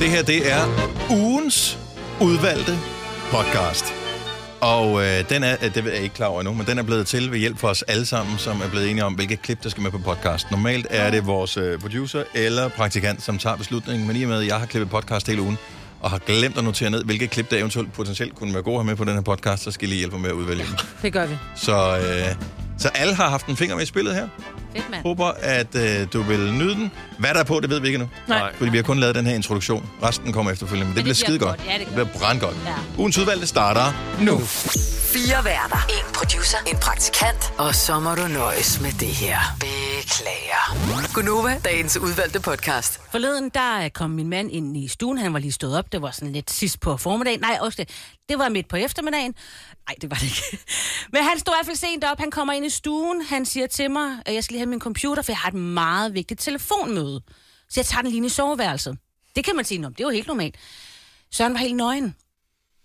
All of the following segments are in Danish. Det her, det er ugens udvalgte podcast. Og den er, det er jeg ikke klar over endnu, men den er blevet til ved hjælp for os alle sammen, som er blevet enige om, hvilke klip, der skal med på podcast. Normalt er det vores producer eller praktikant, som tager beslutningen, men i og med, at jeg har klippet podcast hele ugen, og har glemt at notere ned, hvilke klip, der eventuelt potentielt kunne være gode at have med på den her podcast, så skal I lige hjælpe mig med at udvælge dem. Det gør vi. Så alle har haft en finger med i spillet her. Fedt, mand. Håber, at du vil nyde den. Hvad der er på, det ved vi ikke endnu. Nej. Fordi vi har kun lavet den her introduktion. Resten kommer efterfølgende, men det bliver skide godt. Ja, det bliver brandgodt. Ja. Ugens udvalgte starter nu. 4 værter. 1 producer. 1 praktikant. Og så må du nøjes med det her. Beklager. GO'NOVA, dagens udvalgte podcast. Forleden, der kom min mand ind i stuen. Han var lige stået op. Det var sådan lidt sidst på formiddagen. Nej, også det var midt på eftermiddagen. Nej, det var det ikke. Men han stod i hvert fald sent op. Han kommer ind i stuen. Han siger til mig, at jeg skal lige have min computer, for jeg har et meget vigtigt telefonmøde. Så jeg tager den lige i soveværelset. Det kan man sige, det er jo helt normalt. Søren var helt nøgen,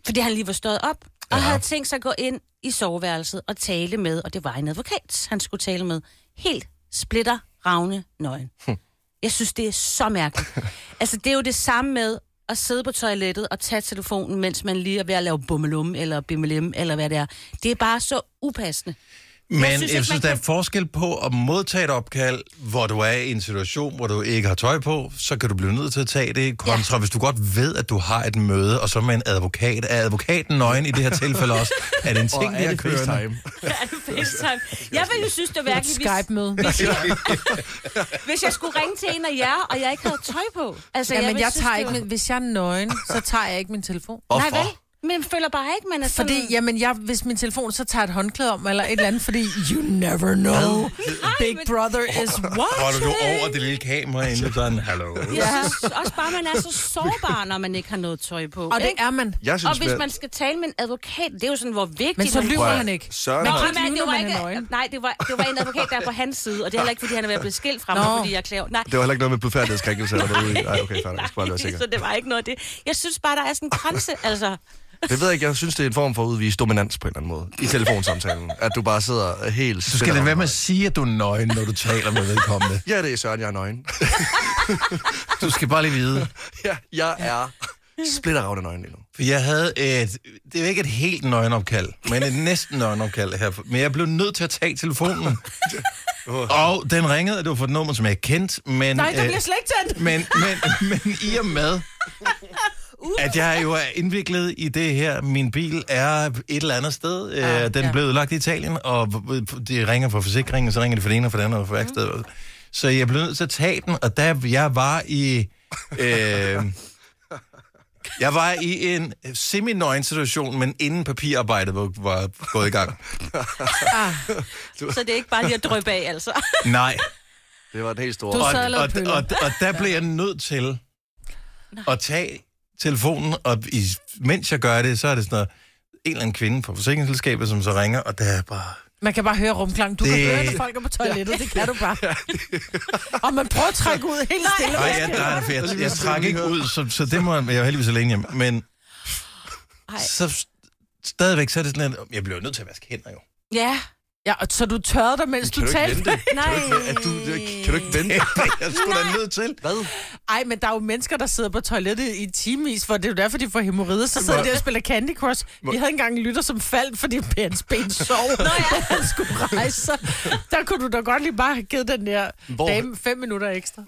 fordi han lige var stået op, og havde tænkt sig at gå ind i soveværelset og tale med, og det var en advokat, han skulle tale med. Helt splitter, ravne, nøgen. Jeg synes, det er så mærkeligt. Altså, det er jo det samme med at sidde på toilettet og tage telefonen, mens man lige er ved at lave bummelum eller bimmelum, eller hvad det er. Det er bare så upassende. Men jeg synes der er forskel på at modtage et opkald, hvor du er i en situation, hvor du ikke har tøj på, så kan du blive nødt til at tage det, kontra hvis du godt ved, at du har et møde, og så med en advokat. Er advokaten nøgen i det her tilfælde også? Er det en ting, der er kørende? Er det FaceTime? Jeg ville jo synes, det var virkelig... Skype-møde. Hvis jeg skulle ringe til en af jer, og jeg ikke havde tøj på. Altså, ja, men hvis jeg er nøgen, så tager jeg ikke min telefon. Hvorfor? Nej, vel? Men føler bare ikke, man er sådan... Fordi, hvis min telefon, så tager et håndklæde om, eller et eller andet, fordi you never know. Big brother is watching. Holder du over det lille kamera inden sådan, hallo? Ja, også bare, man er så sårbar, når man ikke har noget tøj på. Og det er man. Og hvis man skal tale med en advokat, det er jo sådan, hvor vigtigt... Men så lyver han ikke. Det var en advokat, der på hans side, og det er heller ikke, fordi han er ved at blive skilt fra mig, fordi jeg klæver... Nej. Det var heller ikke noget med blodfærdighedskrænkelse. Nej, okay, færdig. Så det var ikke noget af det. Jeg synes bare, der er sådan en grænse, altså... Det ved jeg ikke, jeg synes, det er en form for at udvise dominans på en eller anden måde i telefonsamtalen. At du bare sidder helt... Du skal lade være med at sige, at du er nøgen, når du taler med vedkommende. Ja, det er Søren, jeg er nøgen. Du skal bare lige vide. Ja, jeg er splitterravne nøgen lige nu. For jeg havde et... Det er ikke et helt nøgenopkald, men et næsten nøgenopkald her. Men jeg blev nødt til at tage telefonen. Og den ringede, og det var for et nummer, som jeg kendte, men... Nej, der bliver slet ikke tændt. Men i og med... At jeg jo er indviklet i det her. Min bil er et eller andet sted. Den blev udlagt i Italien, og de ringer fra forsikringen, så ringer de for det ene og for det andet og for værkstedet. Så jeg blev nødt til at tage den, og da jeg var i... jeg var i en semi-nøgen situation, men inden papirarbejdet var gået i gang. Så det er ikke bare lige at drøbe af, altså? Nej. Det var den helt store. Og der blev jeg nødt til at tage... telefonen, og mens jeg gør det, så er det sådan noget, en eller anden kvinde fra forsikringsselskabet, som så ringer, og der er bare... Man kan bare høre rumklang. Du kan høre, når folk er på toilettet. Ja. Det kan du bare. Og man prøver at trække ud helt stille. Nej, jeg trækker ikke ud, så det må jeg jo heldigvis alene hjem. Men så stadigvæk, så er det sådan lidt, jeg bliver nødt til at vaske hænder jo. Ja. Ja, og så du tørrede dig, mens du talte? Nej. Kan du ikke vente? Jeg skulle da nødt til. Hvad? Ej, men der er jo mennesker, der sidder på toilettet i timevis, for det er jo derfor, de får hemorrider. Så sidder de og spiller Candykors. Vi havde engang en lytter, som faldt, fordi hans ben sov, når han skulle rejse sig. Der kunne du da godt lige bare have givet den der dame 5 minutter ekstra.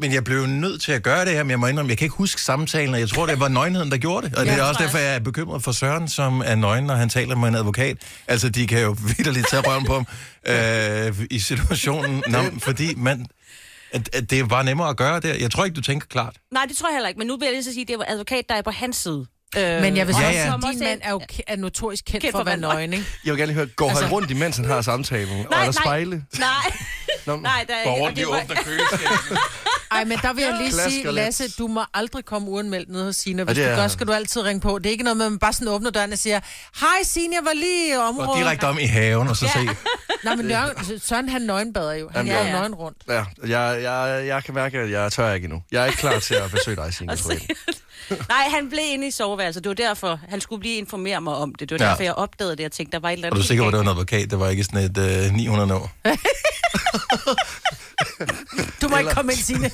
Men jeg blev jo nødt til at gøre det her, men jeg må indrømme, jeg kan ikke huske samtalen, og jeg tror, det var nøgenheden, der gjorde det. Og det er også derfor, jeg er bekymret for Søren, som er nøgen, når han taler med en advokat. Altså, de kan jo vitterligt tage røven på ham i situationen, fordi at det er bare nemmere at gøre det. Jeg tror ikke, du tænker klart. Nej, det tror jeg heller ikke, men nu vil jeg lige så sige, at det var advokat, der er på hans side. Men jeg vil sige, at din mand er jo notorisk kendt for at være nøgen, ikke? Jeg vil gerne høre, går han rundt, imens han har samtalen? Nej, og er der spejle? Nej, der er ikke. Ej, men der vil jeg lige sige, Lasse, du må aldrig komme uanmeldt ned hos Signe. Hvis du gør, skal du altid ringe på. Det er ikke noget med, at man bare sådan åbner døren og siger, hej Signe, jeg var lige i området. Og direkte om i haven, og så se. Nej, men Søren, han nøgenbader jo. Han går nøgen rundt. Ja, jeg kan mærke, at jeg tør ikke endnu. Jeg er ikke klar til at besøge dig, Signe. Nej, han blev inde i soveværelset. Det var derfor, han skulle blive informere mig om det. Det var derfor, jeg opdagede det og tænkte, der var et eller andet. Og du er sikker, at det var en advokat? Det var ikke sådan et 900 år. Du må eller, ikke komme ind, Signe.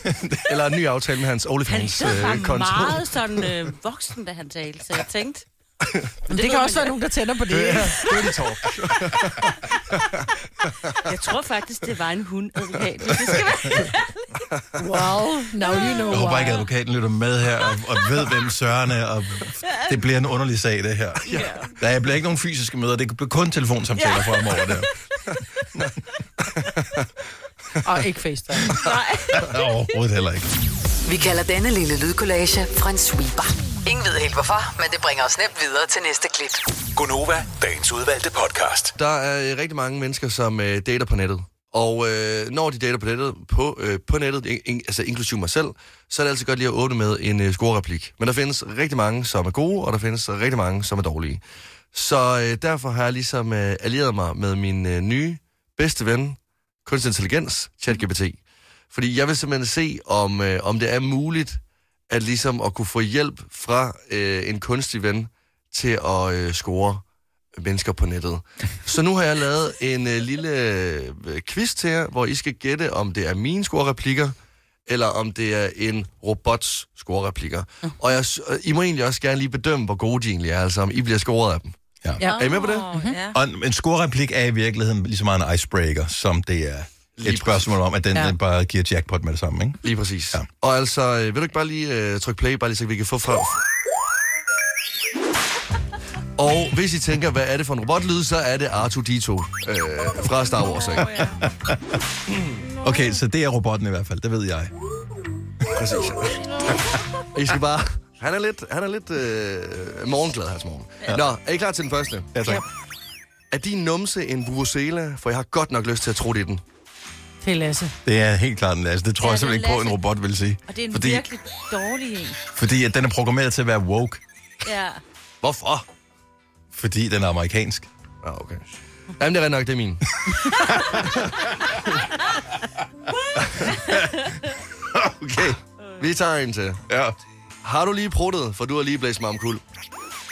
Eller en ny aftale med hans OnlyFans-konto. Han var meget sådan voksen, da han talte, så jeg tænkte... Men det kan også være nogen, der tænder på det. Ja, det er en talk. Jeg tror faktisk, det var en hundadvokat. Det skal være. Wow, now you know. Jeg håber ikke, advokaten lytter med her og ved, hvem Søren er. Og det bliver en underlig sag, det her. Ja. Der bliver ikke nogen fysiske møder. Det bliver kun telefonsamtaler fra ham over der. Og ikke FaceTime. Nej. Overhovedet heller ikke. Vi kalder denne lille lydkollage Frans sweeper. Ingen ved helt hvorfor, men det bringer os nemt videre til næste klip. GO'NOVA, dagens udvalgte podcast. Der er rigtig mange mennesker, som dater på nettet. Og når de dater på nettet, på nettet altså inklusive mig selv, så er det altid godt lige at åbne med en scorereplik. Men der findes rigtig mange, som er gode, og der findes rigtig mange, som er dårlige. Så derfor har jeg ligesom allieret mig med min nye bedste ven, kunstig intelligens, ChatGPT. Fordi jeg vil simpelthen se, om det er muligt... at ligesom at kunne få hjælp fra en kunstig ven til at score mennesker på nettet. Så nu har jeg lavet en lille quiz til jer, hvor I skal gætte, om det er mine scorereplikker, eller om det er en robots scorereplikker. Og I må egentlig også gerne lige bedømme, hvor gode de egentlig er, altså om I bliver scoret af dem. Ja. Ja. Er I med på det? Mm-hmm. Ja. Og en scorereplik er i virkeligheden lige så meget en icebreaker, som det er... Lige et spørgsmål om, at den bare giver jackpot med det samme, ikke? Lige præcis. Ja. Og altså, vil du ikke bare lige trykke play, bare lige så vi kan få fra... Og hvis I tænker, hvad er det for en robotlyd, så er det R2-D2 fra Star Wars, ikke? Okay, så det er robotten i hvert fald, det ved jeg. Præcis. I skal bare... Han er lidt morgenglad her morgen. Ja. Nå, er I klar til den første? Ja, tak. Er din numse en vuvuzela? For jeg har godt nok lyst til at tro det i den. Det er Lasse. Det er helt klart en Lasse. Det tror jeg simpelthen ikke på, en robot vil sige. Og det er en virkelig dårlig en. Fordi at den er programmeret til at være woke. Ja. Hvorfor? Fordi den er amerikansk. Ja, okay. Jamen, det er ret nok, det er min. Okay. Vi tager en til. Ja. Har du lige pruttet, for du har lige blæst marmkul?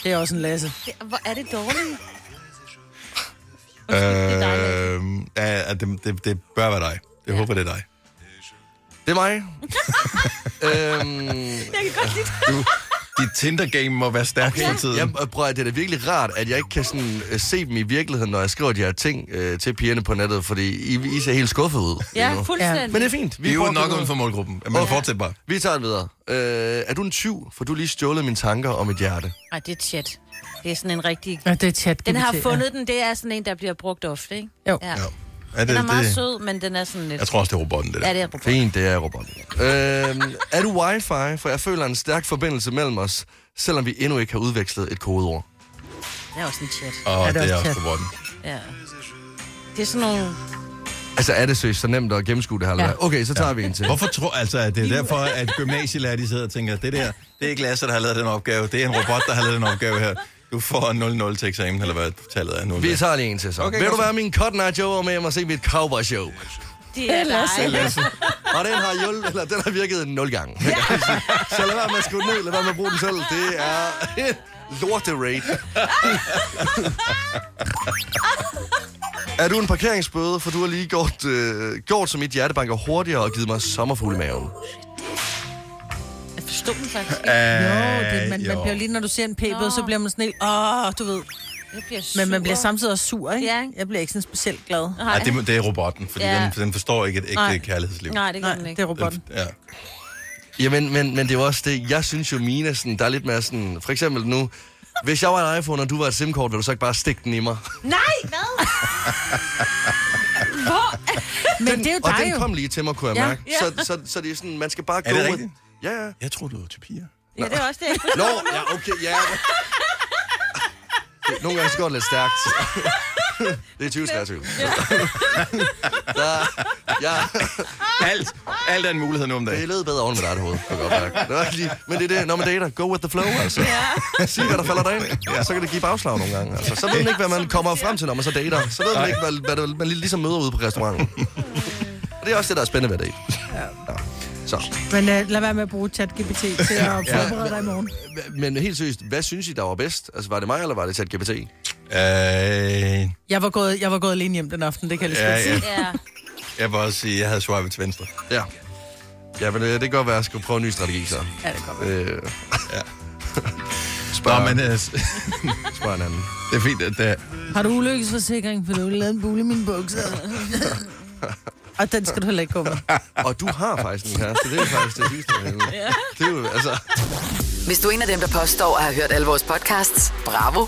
Det er også en Lasse. Hvor er det dårligt? Det bør være dig. Jeg håber, det er dig. Det er mig. Jeg kan godt lide det. Dit Tinder-game må være stærkt for tiden. Jeg prøver, det er da virkelig rart, at jeg ikke kan sådan, se dem i virkeligheden, når jeg skriver de her ting til pigerne på nettet, fordi I ser helt skuffet ud. Ja, fuldstændig. Men det er fint. Vi er jo nok uden for målgruppen. Men fortsæt bare. Vi tager det videre. Er du en tyv, for du lige stjålet mine tanker om et hjerte? Nej, det er chat. Det er sådan en rigtig... Ja, det er chat. Den har fundet den. Det er sådan en, der bliver brugt ofte, ikke? Jo. Ja. Den er meget sød, men den er sådan lidt... Jeg tror også, det er robotten, det der. Ja, det er robotten. Fint, det er robotten. Er du wifi? For jeg føler en stærk forbindelse mellem os, selvom vi endnu ikke har udvekslet et kodeord. Det er også en chat. Det er også robotten. Ja. Det er sådan nogle... Altså, er det så nemt at gennemskue det her? Ja. Okay, så tager vi en til. Hvorfor tror altså, at det er derfor, at gymnasielærer, de sidder og tænker, det der, det er ikke Lasse, der har lavet den opgave, det er en robot, der har lavet den opgave her. Du får 0-0 til eksamen, eller hvad tallet er nu. Vi tager lige en til så. Okay, vil du være min Cotton Eye Joe, og med mig se mit Cowboy Show? Det er Lasse. Og den har virket 0 gange. Ja. Så lad være med at skrive ned, lad være med at bruge den selv. Det er et lorterate. Er du en parkeringsbøde, for du har lige gjort som mit hjertebanker hurtigere og givet mig sommerfugle i maven? Forstår den faktisk ikke? Man bliver lige, når du ser en p-bøde, så bliver man sådan helt, du ved. Men man bliver samtidig også sur, ikke? Ja. Jeg bliver ikke sådan specielt glad. Nej, det er robotten, fordi den forstår ikke et ægte kærlighedsliv. Nej, det kan den ikke. Det er robotten. Ja. Jamen, men det er også det, jeg synes jo, mine sådan, der er lidt mere sådan, for eksempel nu, hvis jeg var en iPhone, og du var et SIM-kort, ville du så ikke bare stikke den i mig? Nej, hvad? Hvor? Men det er jo dig. Og den kom lige til mig, kunne jeg mærke. Så det er sådan, man skal bare gå ud. Ja. Jeg tror, du var til piger. Ja, det er også det. Nå, ja, okay, ja. Nogle gange så går det lidt stærkt. Det er 20-20. Ja. Alt er en mulighed nu om dagen. Det lød bedre oven med dig, det hoved. Men det er det, når man dater, go with the flow, altså. Sig, hvad der falder dig ind. Så kan det give bagslag nogle gange. Altså. Så ved man ikke, hvad man kommer frem til, når man så dater. Så ved man ikke, hvad man ligesom møder ude på restauranten. Og det er også det, der er spændende ved det. Ja. Så. Men lad være med at bruge ChatGPT til at forberede dig i morgen. Men helt seriøst, hvad synes I, der var bedst? Altså, var det mig, eller var det ChatGPT? Jeg var gået alene hjem den aften, det kan jeg lige sige. Jeg vil også sige, at jeg havde swipet til venstre. Ja. Ja, men det kan godt være, at jeg skal prøve en ny strategi, så. Ja, det kan godt være. Ja. Spørg en anden. Det er fint, at det er... Har du ulykkesforsikring, for du har lavet en bule i mine bukser? Og den skal du heller ikke gå med. Og du har faktisk en kæreste, det er faktisk det sidste. Ja. Det er jo, altså... Hvis du er en af dem, der påstår at have hørt alle vores podcasts, bravo.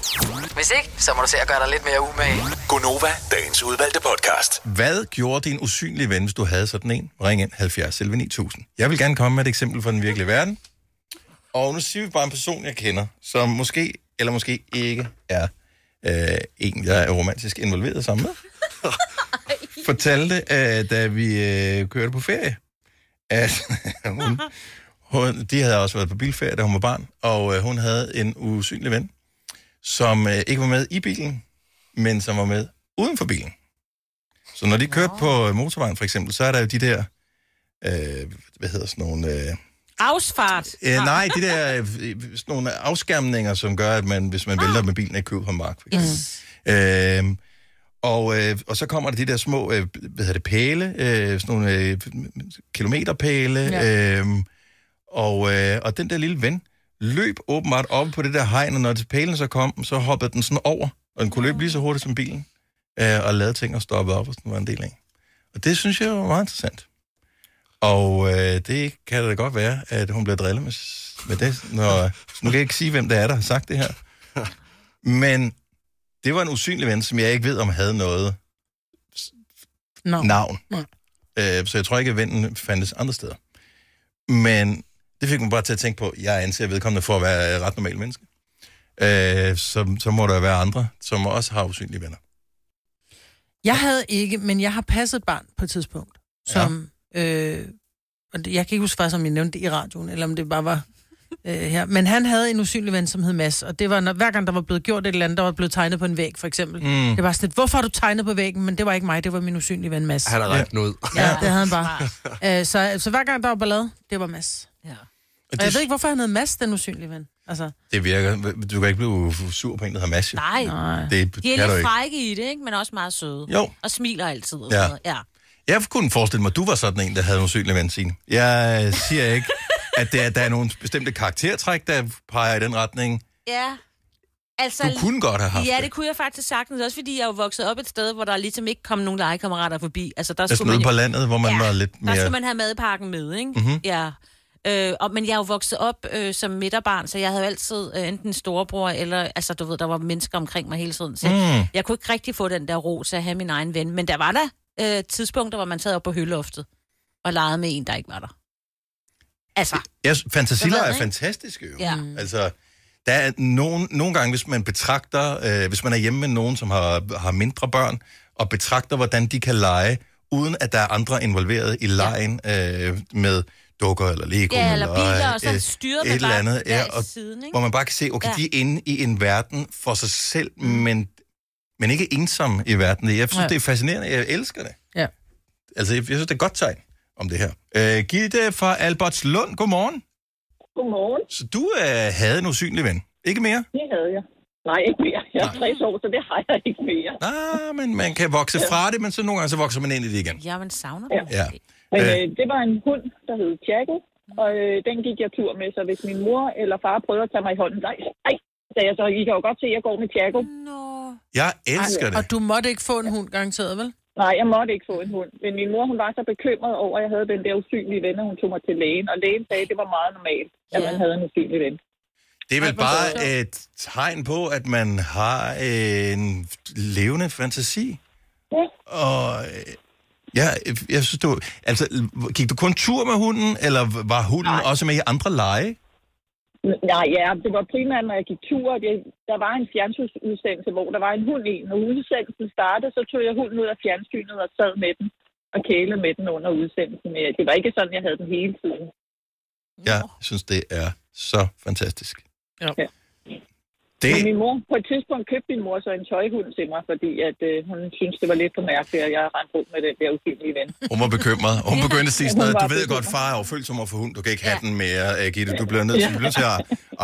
Hvis ikke, så må du se at gøre dig lidt mere umage. GO'NOVA, dagens udvalgte podcast. Hvad gjorde din usynlige ven, hvis du havde sådan en? Ring ind 70 11 9000. Jeg vil gerne komme med et eksempel fra den virkelige verden. Og nu siger vi bare en person, jeg kender, som måske eller måske ikke er en, jeg er romantisk involveret sammen med. Fortalte, da vi kørte på ferie, at hun, de havde også været på bilferie, da hun var barn, og hun havde en usynlig ven, som ikke var med i bilen, men som var med uden for bilen. Så når de kørte på motorvejen for eksempel, så er der jo de der, hvad hedder sådan nogle... Afsfart? Nej, de der sådan nogle afskærmninger, som gør, at man, hvis man vælter med bilen, ikke køber på en mark. Og så kommer der de der små, hvad hedder det, pæle, sådan nogle kilometerpæle, og den der lille ven løb åbenbart op på det der hegn, og når pælen så kom, så hoppede den sådan over, og den kunne løbe lige så hurtigt som bilen, og lavede ting og stoppede op, og sådan var en del af. Og det synes jeg var meget interessant. Og det kan da godt være, at hun bliver drillet med det, når, nu kan jeg ikke sige, hvem det er, der har sagt det her. Men det var en usynlig ven, som jeg ikke ved, om havde noget navn. Så jeg tror ikke, at vennen fandtes andre steder. Men det fik man bare til at tænke på, jeg anser vedkommende for at være ret normal menneske. Så må der være andre, som også har usynlige venner. Jeg havde ikke, men jeg har passet et barn på et tidspunkt, som... og jeg kan ikke huske faktisk, om jeg nævnte det i radioen, eller om det bare var her. Men han havde en usynlig ven, som hed Mads, og det var, når, hver gang der var blevet gjort et eller andet, der var blevet tegnet på en væg, for eksempel. Det var sådan lidt, hvorfor har du tegnet på væggen? Men det var ikke mig, det var min usynlige ven, Mads. Han har regnet noget. Ja, det havde han bare. Så hver gang der var ballade, det var Mads. Ja. Og jeg ved ikke, hvorfor han hed Mads, den usynlige ven. Altså. Det virker. Du kan ikke blive sur på en, der har Mads. Nej. De er lidt frække i det, ikke? Men også meget søde. Jo. Og smiler altid. Og sådan noget. Ja. Jeg kunne forestille mig, at du var sådan en, der havde en usynlig ven, Signe. Jeg siger ikke, at der er nogle bestemte karaktertræk, der peger i den retning. Ja. Altså, du kunne godt have haft det. Ja, det kunne jeg faktisk sagtens. Også fordi jeg jo voksede op et sted, hvor der ligesom ikke kom nogen legekammerater forbi. Altså, der skulle man på landet, hvor man var lidt mere... Der skulle man have madpakken med, ikke? Mm-hmm. Ja. Men jeg er jo vokset op som midterbarn, så jeg havde altid enten storebror, eller altså, du ved, der var mennesker omkring mig hele tiden. Så jeg kunne ikke rigtig få den der ro til at have min egen ven. Men der var der tidspunkter, hvor man sad op på høloftet og legede med en, der ikke var der. Altså. Fantasilejer er fantastiske jo. Ja. Altså, der er nogle gange, hvis man betragter, hvis man er hjemme med nogen, som har mindre børn, og betragter, hvordan de kan lege, uden at der er andre involveret i legen med dukker eller Lego. Ja, eller biler, og så styrer man bare andet, i siden, ikke? Hvor man bare kan se, okay, de er inde i en verden for sig selv, men ikke ensom i verden. Jeg synes, det er fascinerende. Jeg elsker det. Ja. Altså, jeg synes, det er et godt tegn om det her. Gitte fra Albertslund, godmorgen. Godmorgen. Så du havde en usynlig ven. Ikke mere? Det havde jeg. Nej, ikke mere. Jeg er 60 år, så det har jeg ikke mere. Nej, men man kan vokse fra det, men så nogle gange så vokser man ind i det igen. Ja, man savner det. Ja. Men det var en hund, der hed Jacken, og den gik jeg tur med, så hvis min mor eller far prøvede at tage mig i hånden, nej, da jeg så, I kan jo godt se, at jeg går med Jacken. Jeg elsker det. Og du måtte ikke få en hund, garanteret, vel? Nej, jeg måtte ikke få en hund. Men min mor, hun var så bekymret over, at jeg havde den der usynlige ven, og hun tog mig til lægen. Og lægen sagde, at det var meget normalt, at man havde en usynlig ven. Det er vel bare et tegn på, at man har en levende fantasi. Ja. Og jeg synes, altså, gik du kun tur med hunden, eller var hunden også med i andre lege? Nej, det var primært, når jeg gik tur. Der var en fjernsynsudsendelse, hvor der var en hund i. Når udsendelsen startede, så tog jeg hunden ud af fjernsynet og sad med den og kælede med den under udsendelsen. Det var ikke sådan, jeg havde den hele tiden. Jeg synes, det er så fantastisk. Ja. Det... Min mor på et tidspunkt købte min mor så en tøjhund til mig, fordi at, hun synes det var lidt for mærkeligt, at jeg rendte rundt med den der ukendelige ven. Hun var bekymret. Hun begyndte at sige sådan noget. Du ved godt, far er overfølsom over for hund. Du kan ikke have den mere, Gitte. Du bliver nødt til at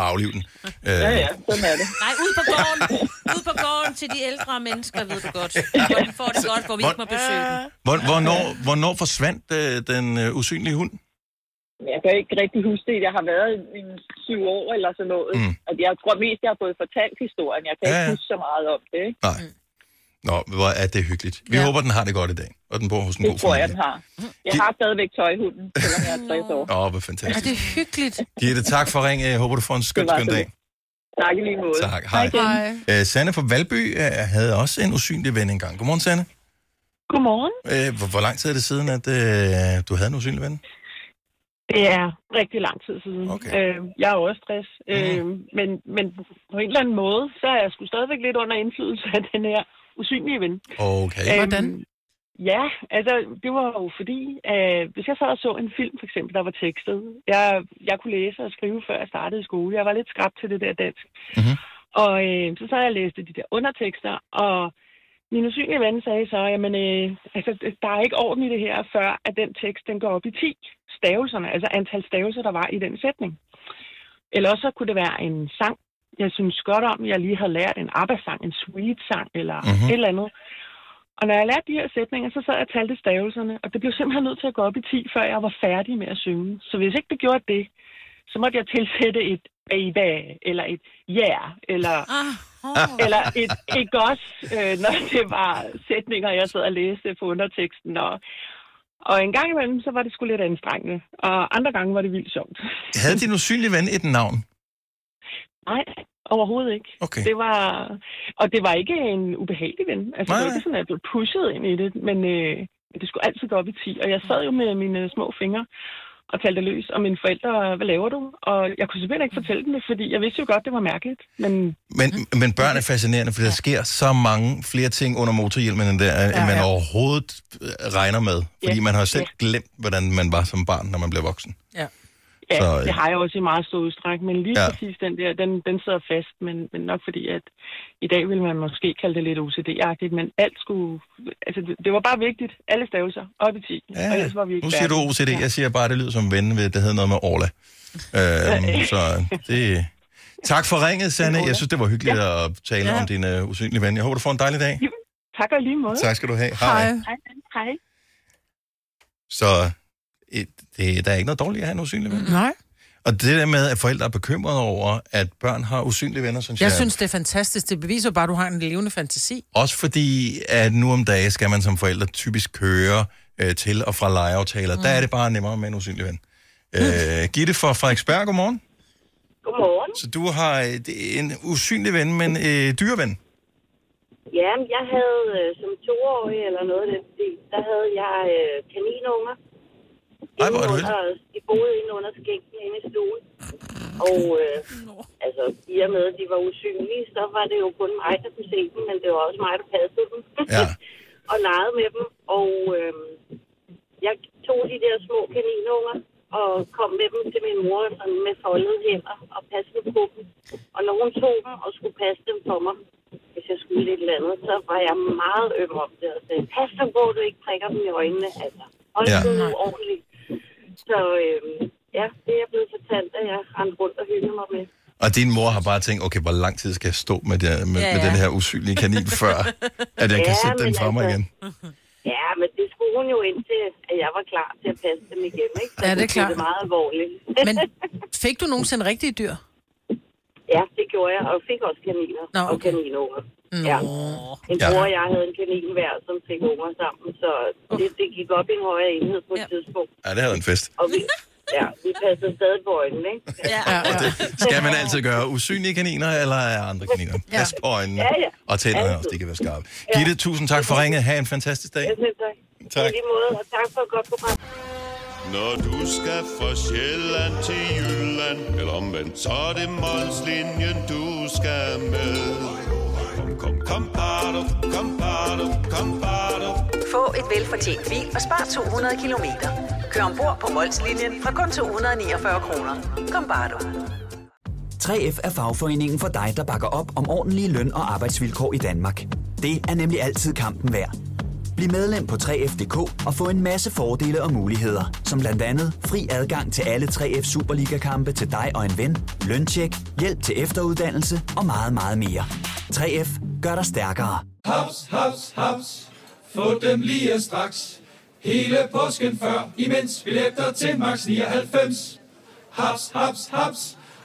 aflive den. Ja, sådan er det. Nej, ud på gården. Ud på gården til de ældre mennesker, ved du godt. Hvor de får det godt, hvor vi ikke må besøge dem. Hvornår forsvandt den usynlige hund? Jeg kan ikke rigtig huske det. Jeg har været i 7 år eller sådan noget. Mm. Jeg tror mest, jeg har fået fortalt historien. Jeg kan ikke huske så meget om det. Ikke? Nej. Nå, hvor er det hyggeligt. Vi håber, den har det godt i dag. Og den bor hos en god familie. Det tror jeg, den har. Jeg har stadigvæk tøjhunden, selvom jeg er 3 år. Åh, hvor fantastisk. Ja, det er hyggeligt. Gitte, tak for ringen. Jeg håber, du får en skøn dag. Tak i lige måde. Tak. Hej. Hej. Sanne fra Valby havde også en usynlig ven engang. Godmorgen, Sanne. Godmorgen. Hvor lang tid er det siden, at du havde en usynlig ven? Det er rigtig lang tid siden. Okay. Jeg er også 60, men på en eller anden måde, så er jeg sgu stadigvæk lidt under indflydelse af den her usynlige ven. Okay. Hvordan? Ja, altså det var jo fordi, hvis jeg sad og så en film for eksempel, der var tekstet. Jeg kunne læse og skrive, før jeg startede i skole. Jeg var lidt skræbt til det der dansk. Mm-hmm. Og så sad jeg og læste de der undertekster, og min usynlige ven sagde så, jamen altså, der er ikke orden i det her, før at den tekst den går op i 10. stavelserne, altså antal stavelser, der var i den sætning. Eller så kunne det være en sang, jeg synes godt om, jeg lige havde lært en ABBA-sang, en Sweet-sang eller et eller andet. Og når jeg lærte de her sætninger, så sad jeg og talte stavelserne, og det blev simpelthen nødt til at gå op i 10, før jeg var færdig med at synge. Så hvis ikke det gjorde det, så måtte jeg tilsætte et baby, eller et yeah, eller et ikke også, når det var sætninger, jeg sad og læste på underteksten. Og en gang imellem, så var det sgu lidt anstrengende. Og andre gange var det vildt sjovt. Havde din usynlige ven et navn? Nej, overhovedet ikke. Okay. Det var ikke en ubehagelig ven. Altså, det var ikke sådan, at jeg blev pushet ind i det. Men det skulle altid gå op i 10. Og jeg sad jo med mine små fingre og talte løs. Og mine forældre, hvad laver du? Og jeg kunne simpelthen ikke fortælle dem det, fordi jeg vidste jo godt, det var mærkeligt. Men børn er fascinerende, for der sker så mange flere ting under motorhjelmen, end man overhovedet regner med. Fordi man har selv glemt, hvordan man var som barn, når man blev voksen. Ja. Ja, så, det har jeg også i meget stor udstrækning, men lige præcis den der, den sidder fast, men nok fordi, at i dag vil man måske kalde det lidt OCD-agtigt, men alt skulle, altså det var bare vigtigt, alle stavelser, op i 10, og ellers var vi ikke. Nu siger du OCD, jeg siger bare, det lyder som ven ved, det hedder noget med Orla. Så det... Tak for ringet, Sanne, jeg synes, det var hyggeligt at tale om din usynlige ven. Jeg håber, du får en dejlig dag. Jo, tak og lige måde. Tak skal du have. Hej. Hej. Så... der er ikke noget dårligt at have en usynlig ven. Nej. Og det der med, at forældre er bekymrede over, at børn har usynlige venner, synes jeg... Jeg synes, det er fantastisk. Det beviser bare, at du har en levende fantasi. Også fordi, at nu om dagen skal man som forældre typisk køre til og fra legeaftaler. Der er det bare nemmere med en usynlig ven. Gitte fra Frederiksberg, godmorgen. Godmorgen. Så du har en usynlig ven, men dyreven. Ja, jeg havde som 2-årig eller noget, der havde jeg kaninunger. Ej, hvor er det heldigt. De boede inde under skænken inde i stuen, og altså, i og med, at de var usynlige, så var det jo kun mig, der kunne se dem, men det var også mig, der passede dem og legede med dem. Og jeg tog de der små kaninunger og kom med dem til min mor med foldede hænder og passede på dem. Og når hun tog dem og skulle passe dem for mig, hvis jeg skulle lidt eller andet, så var jeg meget øm om det og sagde, pas dem på, du ikke prikker dem i øjnene, altså. Hold nu ordentligt. Så det er blevet fortalt, at jeg rendte rundt og hyggede mig med. Og din mor har bare tænkt, okay, hvor lang tid skal jeg stå med den her usynlige kanin, før at jeg kan sætte den fra mig igen? Ja, men det skulle hun jo indtil, at jeg var klar til at passe dem igen, ikke? Så ja, det er klart. Det er meget alvorligt. Men fik du nogensinde rigtige dyr? Ja, det gjorde jeg, og fik også kaniner og kaninunger. Ja. En bror og jeg havde en kanin hver, som fik unger sammen, så det gik op i en højere enhed på et tidspunkt. Ja, det havde en fest. Og vi passede stadig på øjnene, ikke? Ja. Og det skal man altid gøre. Usynlige kaniner eller andre kaniner? Ja. Pas på øjnene og tænderne også, de kan være skarpe. Gitte, tusind tak for ringet. Ha' en fantastisk dag. Ja, selv tak. Tak. I lige måde, og tak for et godt program. Når du skal fra Sjælland til Jylland, eller omvendt, så er det Molslinjen, du skal med. Kom, bado, kom, bado, kom, bado. Få et velfortjent bil og spar 200 kilometer. Kør ombord på Molslinjen fra kun 249 kroner. Kom, bare du. 3F er fagforeningen for dig, der bakker op om ordentlige løn- og arbejdsvilkår i Danmark. Det er nemlig altid kampen værd. Bliv medlem på 3F.dk og få en masse fordele og muligheder, som blandt andet fri adgang til alle 3F Superliga-kampe til dig og en ven, løntjek, hjælp til efteruddannelse og meget, meget mere. 3F gør dig stærkere. Haps, haps, haps. Få dem lige straks. Hele påsken før, imens billetter til max 99. Haps, haps, haps.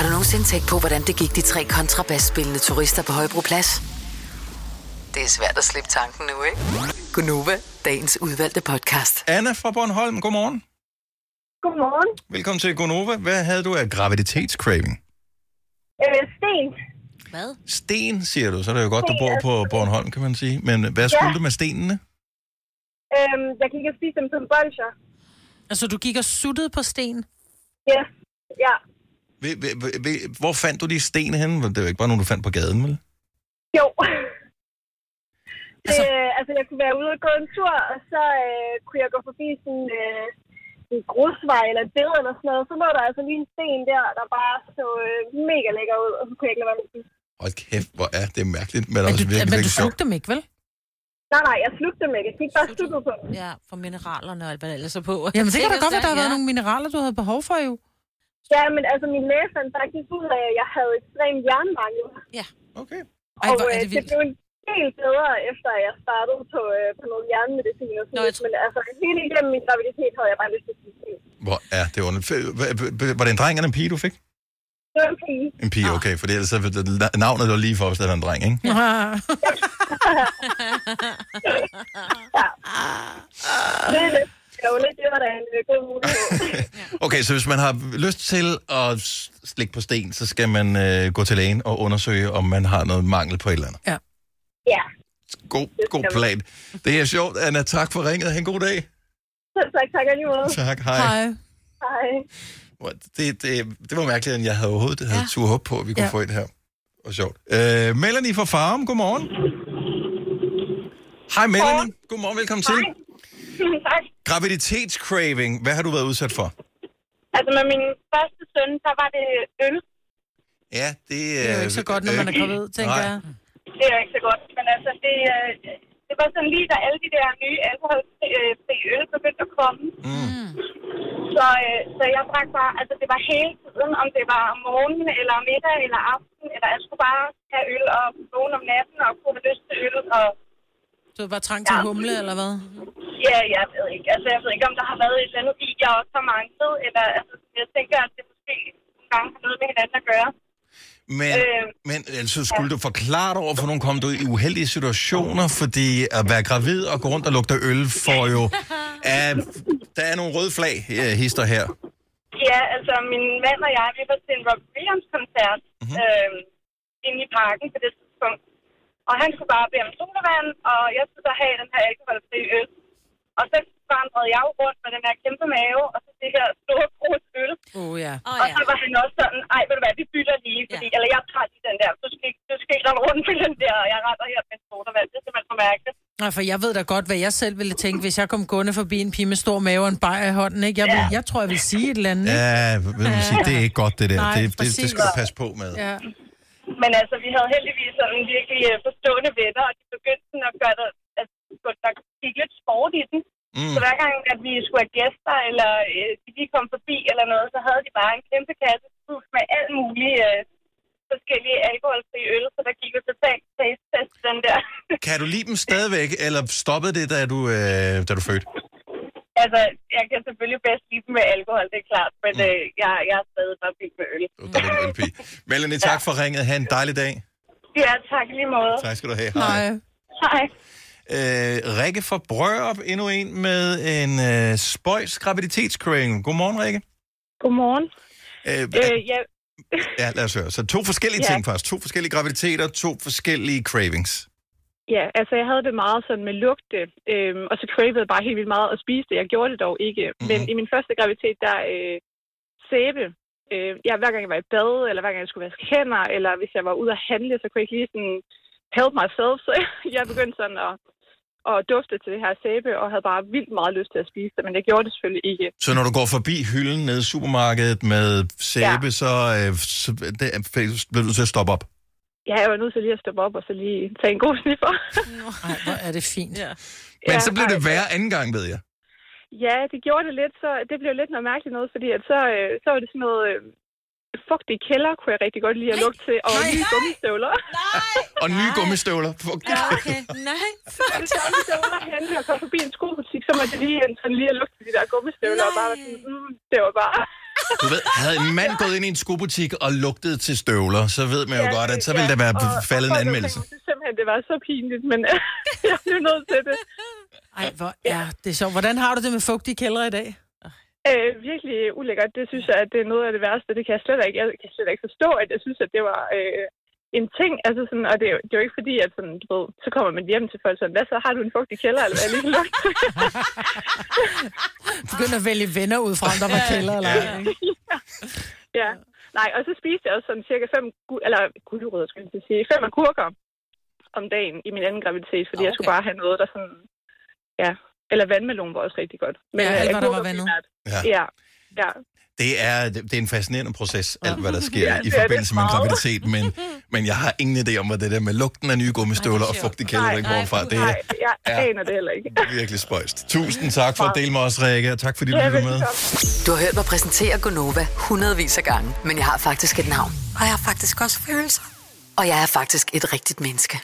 Har du nogensinde tænkt på, hvordan det gik de 3 kontrabasspillende turister på Højbroplads? Det er svært at slippe tanken nu, ikke? GO'NOVA, dagens udvalgte podcast. Anna fra Bornholm, godmorgen. Godmorgen. Velkommen til GO'NOVA. Hvad havde du af graviditetscraving? Sten. Hvad? Sten, siger du. Så er det jo godt, du bor på Bornholm, kan man sige. Men hvad skulle du med stenene? Jeg gik og spiste dem som bolcher. Altså, du gik og suttede på sten? Ja, ja. Hvor fandt du de sten henne? Det var ikke bare nogen, du fandt på gaden, vel? Jo. Altså, jeg kunne være ude og gå en tur, og så kunne jeg gå forbi sådan en grusvej eller en bed eller sådan noget. Så lå der altså lige en sten der bare så mega lækker ud, og så kunne jeg ikke lade være med det. Hold kæft, hvor er det mærkeligt. Men du slugte dem ikke, vel? Nej, jeg slugte dem ikke. Jeg fik bare sluttet på dem. Ja, for mineralerne og alt hvad der ellers er på. Jamen, det kan da godt være, at der har været nogle mineraler, du havde behov for jo. Ja, men altså min læge fandt faktisk ud af, at jeg havde ekstrem jernmangel. Ja, okay. Ej, og det blev en del bedre, efter jeg startede på noget jernmedicin og sådan noget. Men altså hele igennem min graviditet havde jeg bare lyst til at sige. Hvor er det underligt. Var det en dreng eller en pige, du fik? Det var en pige. En pige, okay. For ellers så navnet var lige for os, at det var en dreng, ikke? Ja. Ja. Det var da en god mulighed. Okay, så hvis man har lyst til at slikke på sten, så skal man gå til lægen og undersøge, om man har noget mangel på et eller andet. Ja. Ja. God plan. Det er sjovt, Anna. Tak for ringet. Ha' en god dag. Tak alligevel. Tak, hej. Hej. Det var mærkeligt, at jeg havde overhovedet havde tur håb på, at vi kunne få et her. Og sjovt. Melanie fra Farum, godmorgen. Hej, Melanie. Godmorgen, velkommen til. Tak. Graviditetscraving. Hvad har du været udsat for? Altså med min første søn, så var det øl. Ja, det er jo ikke så godt, når man er gravid, tænker jeg. Det er jo ikke så godt, men altså det var sådan lige, da alle de der nye alkoholfri øl begyndte at komme. Mm. Så jeg drak bare, altså det var hele tiden, om det var om morgenen, eller middag, eller aften, eller jeg skulle bare have øl og vågne om natten, og kunne have lyst til øl, og så var trang til humle, eller hvad? Ja, jeg ved ikke. Altså, jeg ved ikke, om der har været et eller andet i, jeg også har manglet, eller altså, jeg tænker, at det måske nogle gange har noget med hinanden at gøre. Men altså, skulle du forklare dig over, for nogen kom du i uheldige situationer, fordi at være gravid og gå rundt og lugte øl får jo der er nogle røde flag, hister her. Ja, altså, min mand og jeg, vi var til en Rob Williams-koncert inde i parken på det tidspunkt. Og han skulle bare bede om sodavand, og jeg skulle så have den her alkoholfri øl. Og så vandrede jeg rundt med den her kæmpe mave, og så det her store brus øl. Og så var han også sådan, ej, ved du hvad, vi bytter lige, fordi, eller jeg er træt i den der, du skal ikke rende rundt med den der, og jeg retter her med sodavand, det skal man formærke. Nej, for jeg ved da godt, hvad jeg selv ville tænke, hvis jeg kom gående forbi en pige med stor mave og en bajer i hånden, ikke? Jeg tror, jeg vil sige et eller andet. Sige, det er ikke godt, det der. Nej, det skal du passe på med. Ja. Men altså, vi havde heldigvis sådan virkelig forstående venner, og de begyndte sådan at gøre det, altså, der gik lidt sport i den. Mm. Så hver gang, at vi skulle have gæster, eller de kom forbi eller noget, så havde de bare en kæmpe kasse med alt muligt forskellige alkoholfri øl, så der gik jo totalt taste-test den der. Kan du lide dem stadigvæk, eller stoppede det, da du fødte? Altså, jeg kan selvfølgelig bedst lide dem med alkohol, det er klart, men jeg er stadig bare pig med øl. Melanie, tak for ringet. Ha' en dejlig dag. Ja, tak lige måde. Tak skal du have. Hej. Hej. Rikke fra Brørup, endnu en med en spøjs graviditetscraving. Godmorgen, Rikke. Godmorgen. Lad os høre. Så to forskellige ting først. To forskellige graviditeter, to forskellige cravings. Ja, altså jeg havde det meget sådan med lugte, og så cravede jeg bare helt vildt meget at spise det. Jeg gjorde det dog ikke. Mm-hmm. Men i min første graviditet, der sæbe. Hver gang jeg var i bad, eller hver gang jeg skulle vaske hænder, eller hvis jeg var ude at handle, så kunne jeg ikke lige sådan help myself. Så jeg begyndte sådan at dufte til det her sæbe, og havde bare vildt meget lyst til at spise det, men jeg gjorde det selvfølgelig ikke. Så når du går forbi hylden nede i supermarkedet med sæbe, ja. Så bliver du til at stoppe op? Ja, jeg var nødt til lige at stoppe op og så lige tage en god sniffer. Nej, hvor er det fint. Ja. Men så blev det værre anden gang, ved jeg. Ja, det gjorde det lidt, så det blev lidt noget mærkeligt noget, fordi at så var det sådan noget fugtig kælder, kunne jeg rigtig godt lide at lugte til, og nye gummistøvler. Og nye gummistøvler. Ja, okay. Nej. Gummistøvler handler og kom forbi en skobutik, så måtte det lige at lugte til de der gummistøvler, og bare sådan, det var bare... Du ved, havde en mand gået ind i en skobutik og lugtet til støvler, så ved man jo godt, at så ville der være faldet en anmeldelse. Tænkte, simpelthen, det var så pinligt, men jeg blev nødt til det. Ej, hvor er det så. Hvordan har du det med fugtige kældre i dag? Virkelig ulækkert. Det synes jeg, at det er noget af det værste. Det kan jeg slet ikke, forstå, at jeg synes, at det var en ting. Altså sådan, og det er jo ikke fordi, at sådan, du ved, så kommer man hjem til folk sådan, hvad så, har du en fugtig kælder, eller hvad lige lugt? Du begynder at vælge venner ud fra, om der var kælder, eller hvad? Ja. Nej, og så spiste jeg også sådan cirka 5 agurker om dagen i min anden graviditet, fordi jeg skulle bare have noget, der sådan... Ja, eller vandmelon var også rigtig godt. Men alt, der var vandet. Ja. Det er en fascinerende proces, alt hvad der sker i forbindelse med en graviditet, men jeg har ingen idé om, hvad det der med lugten af nye gummistøvler og fugtige kælder, der går fra. Nej, jeg aner det heller ikke. Virkelig spøjst. Tusind tak for at dele med os, Rikke, og tak fordi du lyttede med. Du har hørt mig præsentere GO'NOVA hundredvis af gange, men jeg har faktisk et navn. Og jeg har faktisk også følelser. Og jeg er faktisk et rigtigt menneske.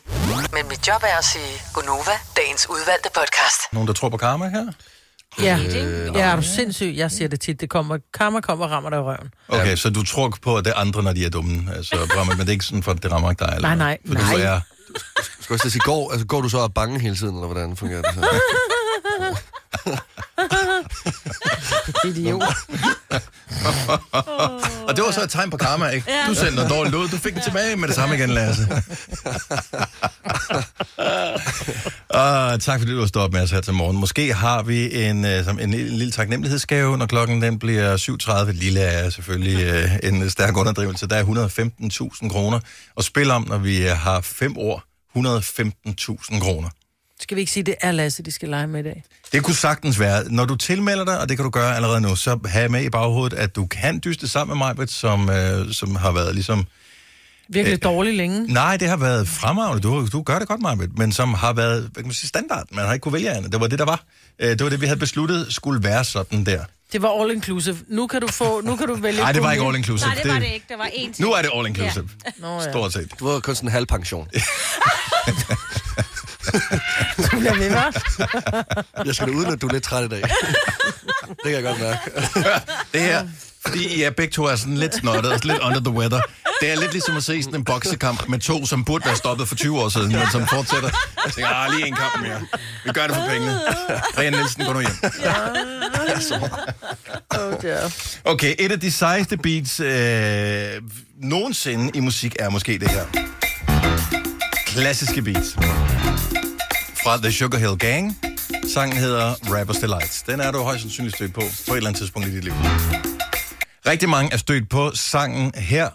Men mit job er at sige GO'NOVA, dagens udvalgte podcast. Nogen, der tror på karma her? Ja, er du sindssyg? Jeg siger det tit. Karma kommer og rammer dig i røven. Okay, så du tror på, at det er andre, når de er dumme. Altså, men det er ikke sådan, for det rammer ikke dig? Eller? Nej. Skal jeg sige, går du så og bange hele tiden, eller hvordan fungerer det så? Idiot. Og det var så et tegn på karma, ikke? Du sendte noget dårligt ud, du fik den tilbage med det samme igen, Lasse. Tak fordi du har stået op med os her til morgen. Måske har vi en lille taknemmelighedsgave, når klokken den bliver 7.30. Lille er selvfølgelig en stærk underdrivelse. Der er 115.000 kroner. Og spil om, når vi har 5 år, 115.000 kroner. Skal vi ikke sige, det er Lasse, de skal lege med i dag? Det kunne sagtens være. Når du tilmelder dig, og det kan du gøre allerede nu, så have med i baghovedet, at du kan dyste sammen med mig, som har været ligesom... Virkelig dårligt længe. Nej, det har været fremragende. Du gør det godt, Marvitt, men som har været, hvad kan man sige, standard. Man har ikke kunnet vælge andet. Det var det, der var. Det var det, vi havde besluttet skulle være sådan der. Det var all inclusive. Nu kan du vælge... Nej, det var ikke all inclusive. Nej, det var det ikke. Det var én ting. Nu er det all inclusive. Ja. Stort set. Du var kun sådan en halv pension. Du bliver ved, hva'? Jeg skal da udnytte, du er lidt træt i dag. Det kan jeg godt mærke. Det her... Fordi I er begge to er sådan lidt snottet og lidt under the weather. Det er lidt ligesom at se sådan en boksekamp med to, som burde være stoppet for 20 år siden, men som fortsætter. Jeg tænker, lige en kamp mere. Vi gør det for pengene. Rian Nielsen, gå nu hjem. Okay, et af de sejeste beats nogensinde i musik er måske det her. Klassiske beats. Fra The Sugar Hill Gang. Sangen hedder Rapper's Delights. Den er du højst sandsynligt stødt på et eller andet tidspunkt i dit liv. Rigtig mange er stødt på sangen her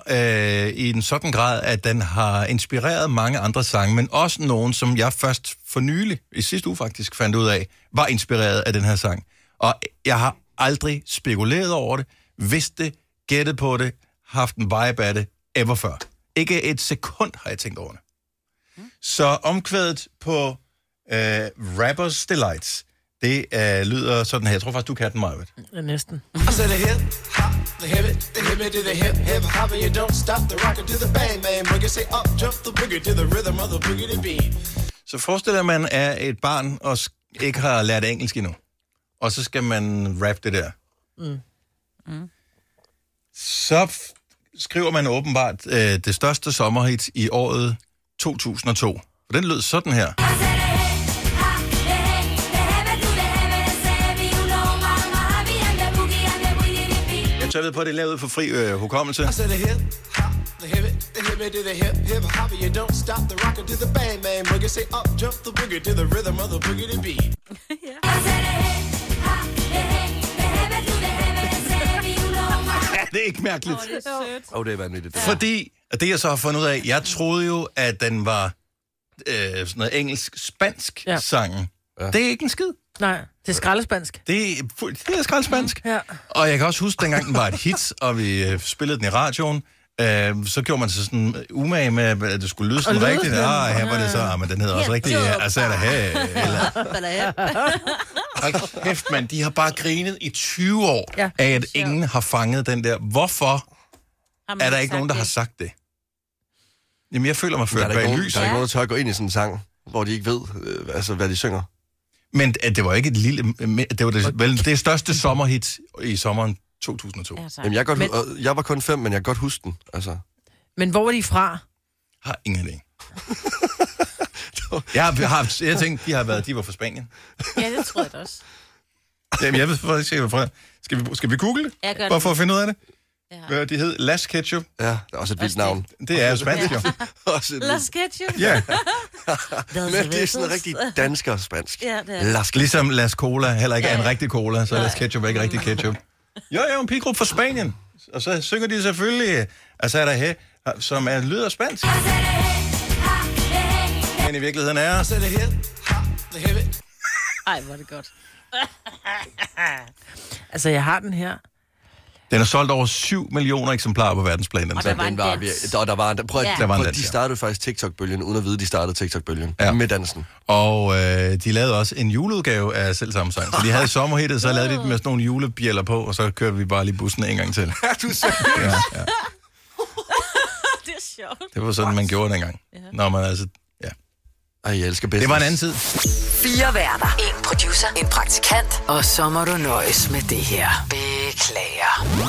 i en sådan grad, at den har inspireret mange andre sange, men også nogen, som jeg først for nylig, i sidste uge faktisk, fandt ud af, var inspireret af den her sang. Og jeg har aldrig spekuleret over det, vidst det, gættet på det, haft en vibe af det, ever før. Ikke et sekund har jeg tænkt over det. Så omkvædet på Rapper's Delights, det lyder sådan her. Jeg tror faktisk, du kan den, Marvitt. Ja, næsten. I said the hip hop, the hip it to the hip, hip hop, and you don't stop the rocker to the bang, bang, boogie, say up, jump the boogie to the rhythm of the boogie to beat. Så forestiller man er et barn, og ikke har lært engelsk endnu. Og så skal man rappe det der. Så skriver man åbenbart det største sommerhit i året 2002. For den lød sådan her. Så jeg ved på, at det er lavet for fri hukommelse. the hit me to the hip, hip hopper. You don't stop the rocker to the bang, bang boogie. Say up, jump the boogie to the rhythm of the boogie to beat. Yeah. Ja, det er ikke mærkeligt. Åh, det er sødt. Åh, det er vanvittigt. Ja. Fordi, og det jeg så har fundet ud af, jeg troede jo, at den var sådan noget engelsk-spansk sangen. Ja. Det er ikke en skid. Nej, det er skraldespansk. Det er skraldespansk. Ja. Og jeg kan også huske, dengang den var et hit, og vi spillede den i radioen, så gjorde man så sådan umage med, at det skulle lyde sådan rigtigt. Ah, her var det så, men den hedder også rigtigt. Altså, er der her? Hold kæft, mand. De har bare grinet i 20 år af, at ingen har fanget den der. Hvorfor er der ikke nogen, der har sagt det? Jamen, jeg føler mig ført bag lys. Der er ikke nogen, der tør at gå ind i sådan en sang, hvor de ikke ved, altså, hvad de synger. Men det var ikke et lille... Det var det største sommerhit i sommeren 2002. Altså. Jamen, jeg var kun 5, men jeg kan godt huske den. Altså. Men hvor var de fra? Har ingen idé. Jeg tænkte, de var fra Spanien. Ja, det tror jeg det også. Jamen, jeg ved faktisk ikke, hvorfor. Skal vi google det? Jeg gør det. Bare for at finde ud af det? Ja. De hed Las Ketchup. Ja, det er også et vildt navn. Det er spansk, jo. Las Ketchup? Ja. Men det er sådan en rigtig dansker-spansk. Ja, det er det. Ligesom Las Cola heller ikke er en rigtig cola, så Las Ketchup er ikke rigtig ketchup. Jo, en pigegruppe fra Spanien. Og så synger de selvfølgelig Asada He, som er lyder spansk. Men i virkeligheden er Asada He. Ej, hvor er det godt. Altså, jeg har den her. Den har solgt over 7 millioner eksemplarer på verdensplan. Og der var en dans. De startede faktisk TikTok-bølgen, uden at vide, de startede TikTok-bølgen med dansen. Og de lavede også en juleudgave af selvsamme sang. Så de havde sommerhittet, så lavede de med sådan nogle julebjæller på, og så kørte vi bare lige bussen en gang til. Ja, du sagde det. Ja. Det er sjovt. Det var sådan, man gjorde dengang. Ja. Når man altså... Ja. Ej, jeg elsker business. Det var en anden tid. 4 værter. 1 producer. 1 praktikant. Og så må du nøjes med det her. Beklager.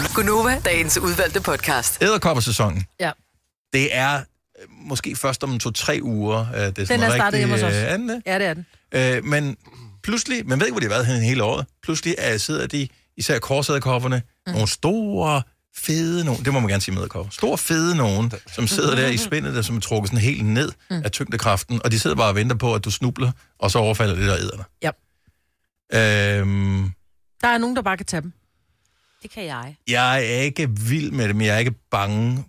GO'NOVA, dagens udvalgte podcast. Edderkoppersæsonen. Ja. Det er måske først om 2-3 uger. Det er den er startet hjemme hos os. Ja, det er den. Men pludselig, man ved ikke, hvor de har været henne hele året. Pludselig sidder de, især korsæderkopperne, nogle store, fede nogen. Det må man gerne sige med edderkopper. Store, fede nogen, som sidder der i spindet, der som er trukket sådan helt ned af tyngdekraften. Og de sidder bare og venter på, at du snubler, og så overfalder det der æderne. Ja. Der er nogen, der bare kan tage dem. Det kan jeg. Jeg er ikke vild med dem, jeg er ikke bange,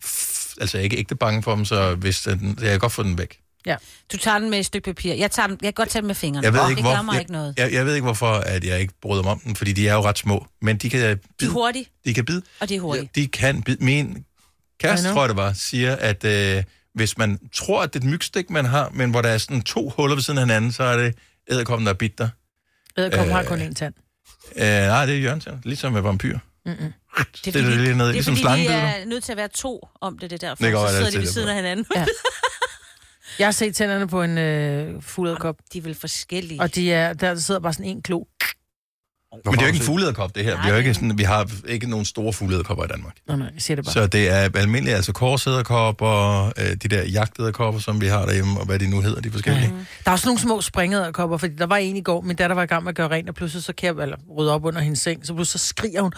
jeg er ikke ægte bange for dem, så hvis jeg kan godt få den væk. Ja. Du tager den med et stykke papir. Jeg kan godt tage den med fingrene. Jeg ved ikke hvorfor, at jeg ikke bryder mig om den, fordi de er jo ret små, men de kan bide. De kan bide. Og de er hurtige. Ja, de kan bide. Min kæreste, tror jeg det var, siger, at hvis man tror, at det er et mygstik, man har, men hvor der er sådan 2 huller ved siden af hinanden, så er det edderkoppen, der bidder. Edderkoppen har kun én tand. Nej, det er Jørgens tand, ligesom med vampyr. Mm-mm. Det er fordi, de er nødt til at være 2 om det derfor. Det går, så sidder de ved siden af hinanden. Ja. Jeg har set tænderne på en fuglederkop. De er vel forskellige. Og der sidder bare sådan en klo. Men det er jo ikke en fuglederkop, det her. Nej, vi har ikke nogen store fuglederkopper i Danmark. Nej, jeg siger det bare. Så det er almindelige, altså korsæderkopper, de der jagtederkopper, som vi har derhjemme, og hvad de nu hedder, de forskellige. Mm. Der er også nogle små springederkopper, fordi der var en i går, min datter var i gang med at gøre rent, og pludselig så kan jeg rydde op under hendes seng, så pludselig så skriger hun...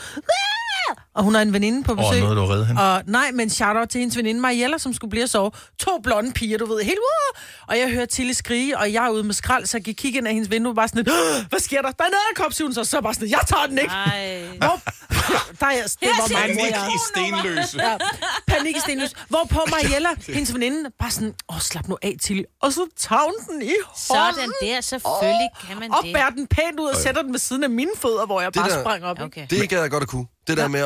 Og hun har en veninde på besøg. Noget, du redde hende. Og nej, men shout-out til hendes veninde Mariella, som skulle blive at sove. 2 blonde piger, du ved, helt Og jeg hører Tilly skrige, og jeg er ude med skrald, så jeg gik kigge ind af hendes vindue, bare sådan lidt, hvad sker der? Der er noget, der kom, siger hun så bare sådan, jeg tager den ikke. Panik i Stenløse. Hvorpå Mariella, hendes veninde, bare sådan, slap nu af, Tilly. Og så tager hun den i hånden. Sådan der, selvfølgelig kan man det. Og bærer den pænt ud og sætter den ved siden af mine fødder, hvor jeg bare sprang op. Okay. Det gad jeg godt at kunne. Det der med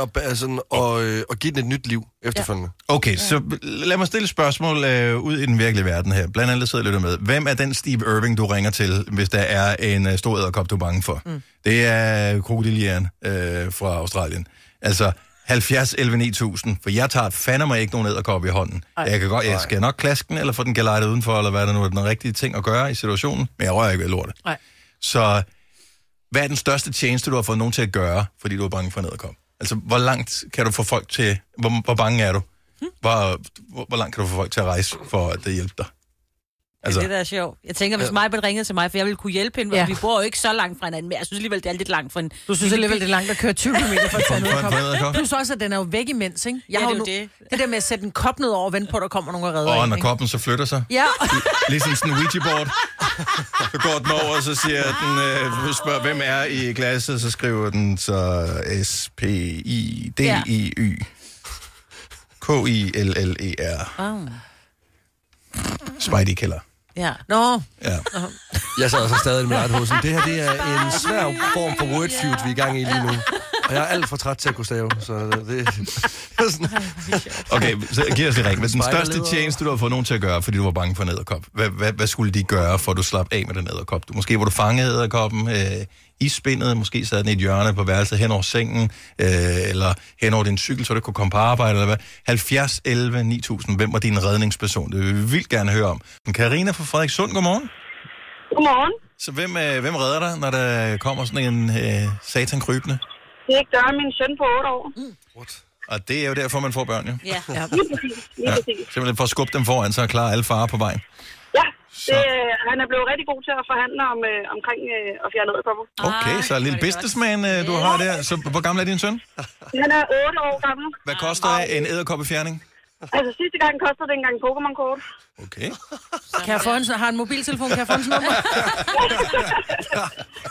at give den et nyt liv efterfølgende. Okay, så lad mig stille et spørgsmål ud i den virkelige verden her. Blandt andet sidder jeg lidt med. Hvem er den Steve Irving, du ringer til, hvis der er en stor edderkop, du er bange for? Mm. Det er krokodilieren fra Australien. Altså 70 11 9000, for jeg tager fandme ikke nogen edderkop i hånden. Jeg skal nok klaske den, eller få den gelejtet udenfor, eller hvad der nu er den rigtige ting at gøre i situationen. Men jeg rører ikke ved lortet. Nej. Så hvad er den største tjeneste, du har fået nogen til at gøre, fordi du er bange for en edderkop? Altså, hvor langt kan du få folk til... Hvor bange er du? Hvor langt kan du få folk til at rejse for at hjælpe dig? Altså, det er det, der er sjovt. Jeg tænker, hvis Majbert ringede til mig, for jeg ville kunne hjælpe hende, vi bor jo ikke så langt fra hinanden, men jeg synes alligevel, det er lidt langt fra en... Du synes alligevel, det er langt at køre 20 km for at tage noget. Plus også, at den er jo væk imens, ikke? Jeg har jo det. Det der med at sætte en kop ned over og vente på, at der kommer nogen og redder. Og når koppen så flytter sig. Ja. Ligesom sådan en Ouija-board. Så går den over, og så siger den, spørger, hvem er i glasset, så skriver den så S-P-I-D-I-Y-K-I-L-L-E-R. Spidey-kælder. Ja. Nå. Ja. Jeg sad så stadig med Arthur. Det her, det er en svær form for wordfeud, vi er i gang i lige nu. Og jeg er alt for træt til at kunne stave, så det er sådan... Okay, så giv os et ring. Med den største tjeneste, du har fået nogen til at gøre, fordi du var bange for en edderkop. Hvad skulle de gøre, for at du slap af med den edderkop? Måske var du fanget edderkoppen i spindet, måske sad den i et hjørne på værelset hen over sengen, eller hen over din cykel, så du kunne komme på arbejde, eller hvad. 70, 11, 9000. Hvem var din redningsperson? Det vil vi vildt gerne høre om. Karina fra Frederikssund, godmorgen. Godmorgen. Så hvem redder dig, når der kommer sådan en satan krybende? Det gør min søn på 8 år. What? Og det er jo derfor, man får børn, jo. Ja, lige præcis. Simpelthen for at skubbe dem foran, så er klar alle farer på vejen. Ja, han er blevet rigtig god til at forhandle omkring at fjerne ned på mig. Okay, så er lille businessman, du har der. Så hvor gammel er din søn? Han er 8 år gammel. Hvad koster en edderkoppefjerning? Altså sidste gang kostede det engang en Pokémon-kort. Okay. Kan jeg få en, har en mobiltelefon, kan jeg få en nummer?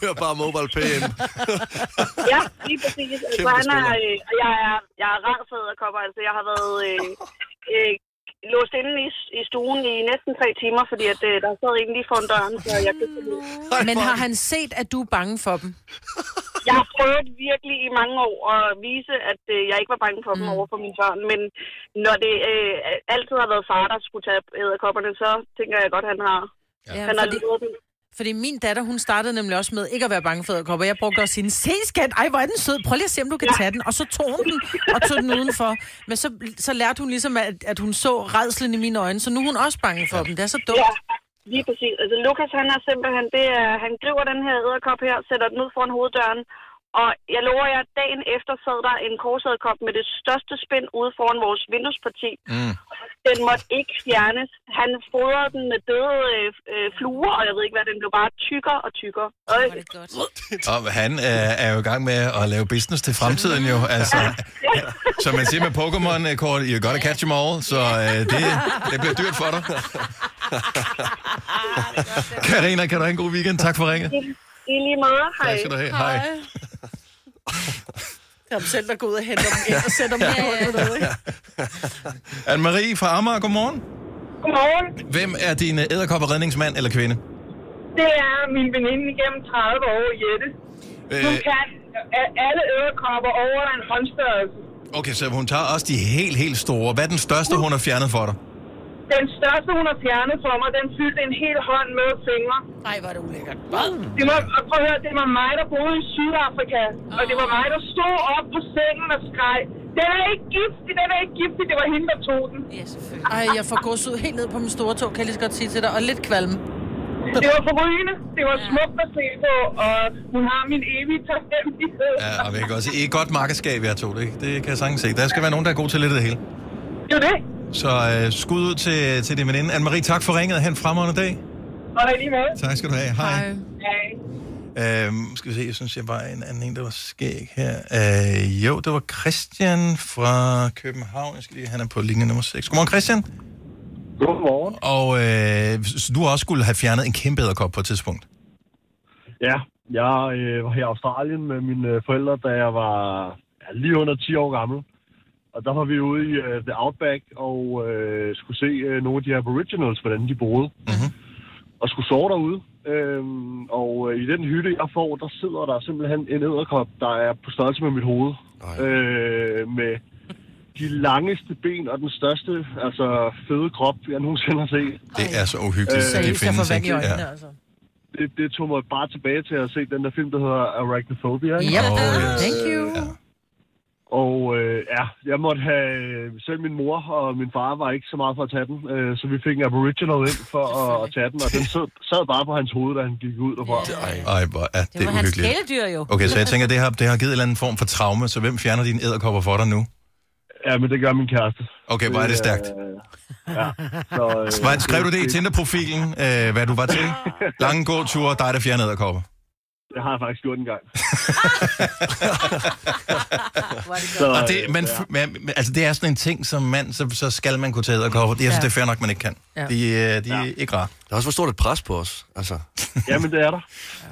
Hør bare mobile pay. Ja, lige præcis. Altså, jeg er rart for edderkopper, altså jeg har været låst inde i stuen i næsten 3 timer, fordi at, der sad en lige foran døren, så jeg kunne ikke lide. Men har han set, at du er bange for dem? Jeg har prøvet virkelig i mange år at vise, at jeg ikke var bange for dem over for mine børn, men når det altid har været far, der skulle tage edderkopperne, så tænker jeg godt, at han har løbet dem. Fordi min datter, hun startede nemlig også med ikke at være bange for edderkopper. Jeg brugte også sin, se skat, ej hvor er den sød, prøv lige at se, om du kan tage den. Og så tog hun den, og tog den udenfor. Men så lærte hun ligesom, at hun så rædslen i mine øjne, så nu er hun også bange for dem. Det er så dumt. Ja. Lige præcis. Altså, Lukas, han er simpelthen, han griber den her edderkop her, sætter den ud foran hoveddøren, og jeg lover jer, dagen efter sad der en korsæderkop med det største spind ude foran vores vinduesparti. Den måtte ikke fjernes. Han fodrede den med døde fluer, og jeg ved ikke hvad, den blev bare tykkere og tykkere. Og han er jo i gang med at lave business til fremtiden jo. Altså, som man siger med Pokémon-kort, you gotta catch them all, så det bliver dyrt for dig. Karina, kan du have en god weekend? Tak for ringet. I lige måde. Hej. Tak skal du have. Hej. Jeg har selv der gået ud og henter dem ind og sætter dem i noget. Anne-Marie fra Amager, godmorgen. Godmorgen. Hvem er din edderkopperedningsmand eller kvinde? Det er min veninde igennem 30 år, Jette. Hun kan alle edderkopper over en håndstørrelse. Okay, så hun tager også de helt, helt store. Hvad er den største, hun har fjernet for dig? Den største, hun har fjernet for mig, den fyldte en hel hånd med fingre. Nej, hvor er det ulækkert. Prøv at høre, det var mig, der boede i Sydafrika. Og det var mig, der stod op på sengen og skreg. Den er ikke giftig, den er ikke giftig. Det var hende, der tog den. Ja, selvfølgelig. Ej, jeg får gås ud helt ned på min store tog, kan jeg lige så godt sige til dig. Og lidt kvalm. Det var forrygende. Det var smukt at se på, og hun har min evige taknemmelighed. Ja, og vi kan også sige, I godt markedskab, jeg tog det, ikke? Det kan jeg sagtens se. Der skal være nogen, der er god til lidt af det hele. Det er det. Så skud ud til din veninde. Anne-Marie, tak for ringet. Ha' en fremragende dag. Og lige med. Tak skal du have. Hej. Hej. Skal vi se, jeg synes, jeg var en anden, der var skæg her. Jo, det var Christian fra København. Jeg skal lige, han er på linje nummer 6. Godmorgen, Christian. Godmorgen. Og du også skulle have fjernet en kæmpe edderkop på et tidspunkt. Ja, jeg var her i Australien med mine forældre, da jeg var lige under 10 år gammel. Og der var vi ude i The Outback og skulle se nogle af de aboriginals, hvordan de boede. Mm-hmm. Og skulle sove derude. Og i den hytte, jeg får, der sidder der simpelthen en edderkop, der er på størrelse med mit hoved. Med de langeste ben og den største, altså fede krop, jeg nogensinde har set. Det er så uhyggeligt, det findes ikke. Det tog mig bare tilbage til at se den der film, der hedder Arachnophobia. Ikke? Yep. Thank you. Yeah. Og jeg måtte have... Selv min mor og min far var ikke så meget for at tage den, så vi fik en aboriginal ind for at tage den, og den sad bare på hans hoved, da han gik ud derfra. Ej, hvor er det uhyggeligt. Det var hans kæledyr jo. Okay, så jeg tænker, det har givet en eller anden form for traume, så hvem fjerner dine edderkopper for dig nu? Ja, men det gør min kæreste. Okay, hvor er det stærkt. Ja. Så, skrev du det i Tinder-profilen, hvad du var til? Lange gåture, dig der fjernede af kopper. Det har jeg faktisk gjort en gang. Altså, det er sådan en ting som mand, så skal man kunne tage æderkopper. Det er det er fair nok, man ikke kan. Ja. De er ikke rare. Der er også for stort et pres på os, altså. Jamen, det er der.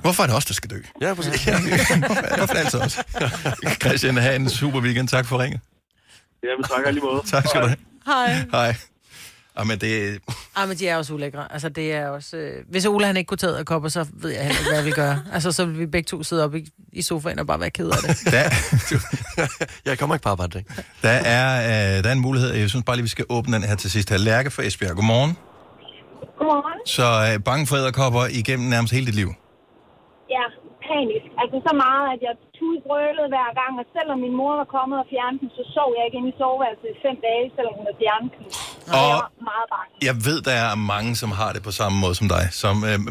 Hvorfor er det os, der skal dø? Ja, præcis. Ja. Hvorfor er det altså os? Christian, have en super weekend. Tak for ringet. Jamen, tak alligevel. Tak skal du have. Hej. Hej. Jamen, det... men de er også ulækre. Altså, det er også... Hvis Ola, han ikke kunne tage æderkopper, så ved jeg heller ikke, hvad vi gør. Altså, så vil vi begge to sidde oppe i sofaen og bare være ked af det. Jeg kommer ikke på arbejde, ikke? Der er en mulighed. Jeg synes bare lige, vi skal åbne den her til sidst her. Lærke fra Esbjerg. Godmorgen. Godmorgen. Så bange for æderkopper igennem nærmest hele dit liv? Ja, panisk. Altså, så meget, at jeg tudbrølede hver gang, og selvom min mor var kommet og fjernede den, så sov jeg ikke inde i soveværelset i 5 dage, selvom hun havde fjernet den. Og jeg ved, der er mange, som har det på samme måde som dig.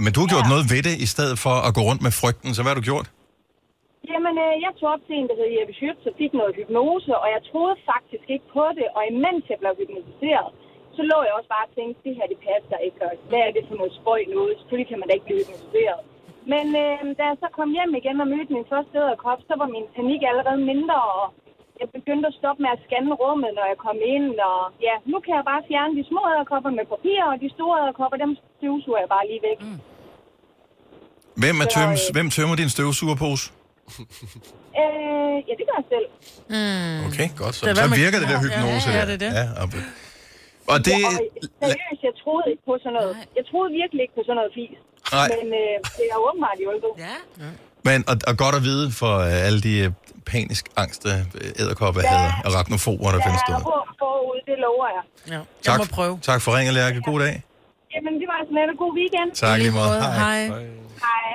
Men du har gjort noget ved det, i stedet for at gå rundt med frygten. Så hvad har du gjort? Jamen, jeg tog op til en, der hed Jeppe Schütz, og fik noget hypnose, og jeg troede faktisk ikke på det. Og imens jeg blev hypnotiseret, så lå jeg også bare og tænkte, det her, det passer ikke. Og hvad er det for noget spøjt noget? Selvfølgelig kan man da ikke blive hypnotiseret. Men da jeg så kom hjem igen og mødte min første æderkop, så var min panik allerede mindre, og jeg begyndte at stoppe med at scanne rummet, når jeg kom ind, og ja, nu kan jeg bare fjerne de små æderkopper med papir, og de store æderkopper, dem støvsuger jeg bare lige væk. Mm. Hvem tømmer din støvsugerpose? Ja, det gør jeg selv. Mm. Okay, godt. Så virker det der hypnose der. Ja, det er det. Ja, og det... Ja, og seriøst, jeg troede ikke på sådan noget. Jeg troede virkelig ikke på sådan noget fis. Nej. Men det er åbenbart i Aalborg. Ja. Men, og godt at vide for alle de panisk angste æderkoppehader, arachnofober, der findes derude. Ja, forud, det lover jeg. Ja. Tak, jeg må prøve. Tak for ringen, Lærke. God dag. Jamen, det var sådan en god weekend. Tak lige måde. Hej.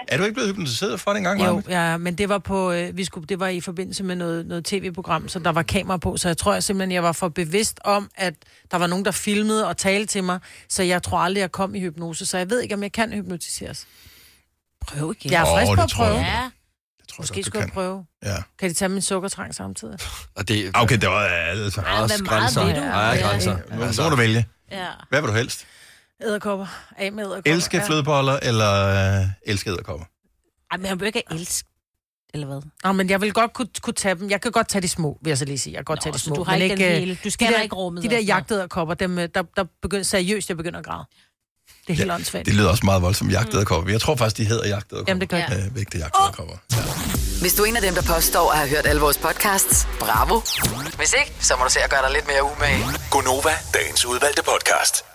Er du ikke blevet hypnotiseret for det engang? Jo, men det var på, det var i forbindelse med noget tv-program, så der var kamera på, så jeg tror jeg var for bevidst om, at der var nogen, der filmede og talte til mig, så jeg tror aldrig, jeg kom i hypnose, så jeg ved ikke, om jeg kan hypnotiseres. Prøv igen. Jeg er frisk på at prøve. Måske skulle jeg prøve. Ja. Kan de tage min sukkertrang samtidig? Okay, det var altså også grænser. Så må du vælge. Ja. Hvad vil du helst? Æderkopper. Af med æderkopper. Elske flødeboller, eller elske æderkopper? Ej, men jeg vil ikke elske, eller hvad? Nå, men jeg vil godt kunne tage dem. Jeg kan godt tage de små, vil jeg så lige sige. Jeg kan godt tage de små. Du har ikke den hele. Du skal ikke rummet. De der jagtæderkopper, dem, der begynder seriøst, jeg begynder at græde. Det er helt åndssvagt. Det lyder også meget voldsomt, jagtæderkopper. Jeg tror faktisk, de hedder jagtæderkopper. Jamen, det gør det. Vægte jagtæderkopper. Hvis du er en af dem, der påstår at have hørt alle vores podcasts, bravo. Hvis ikke, så må du se at gøre dig lidt mere umage. GO'NOVA, dagens udvalgte podcast.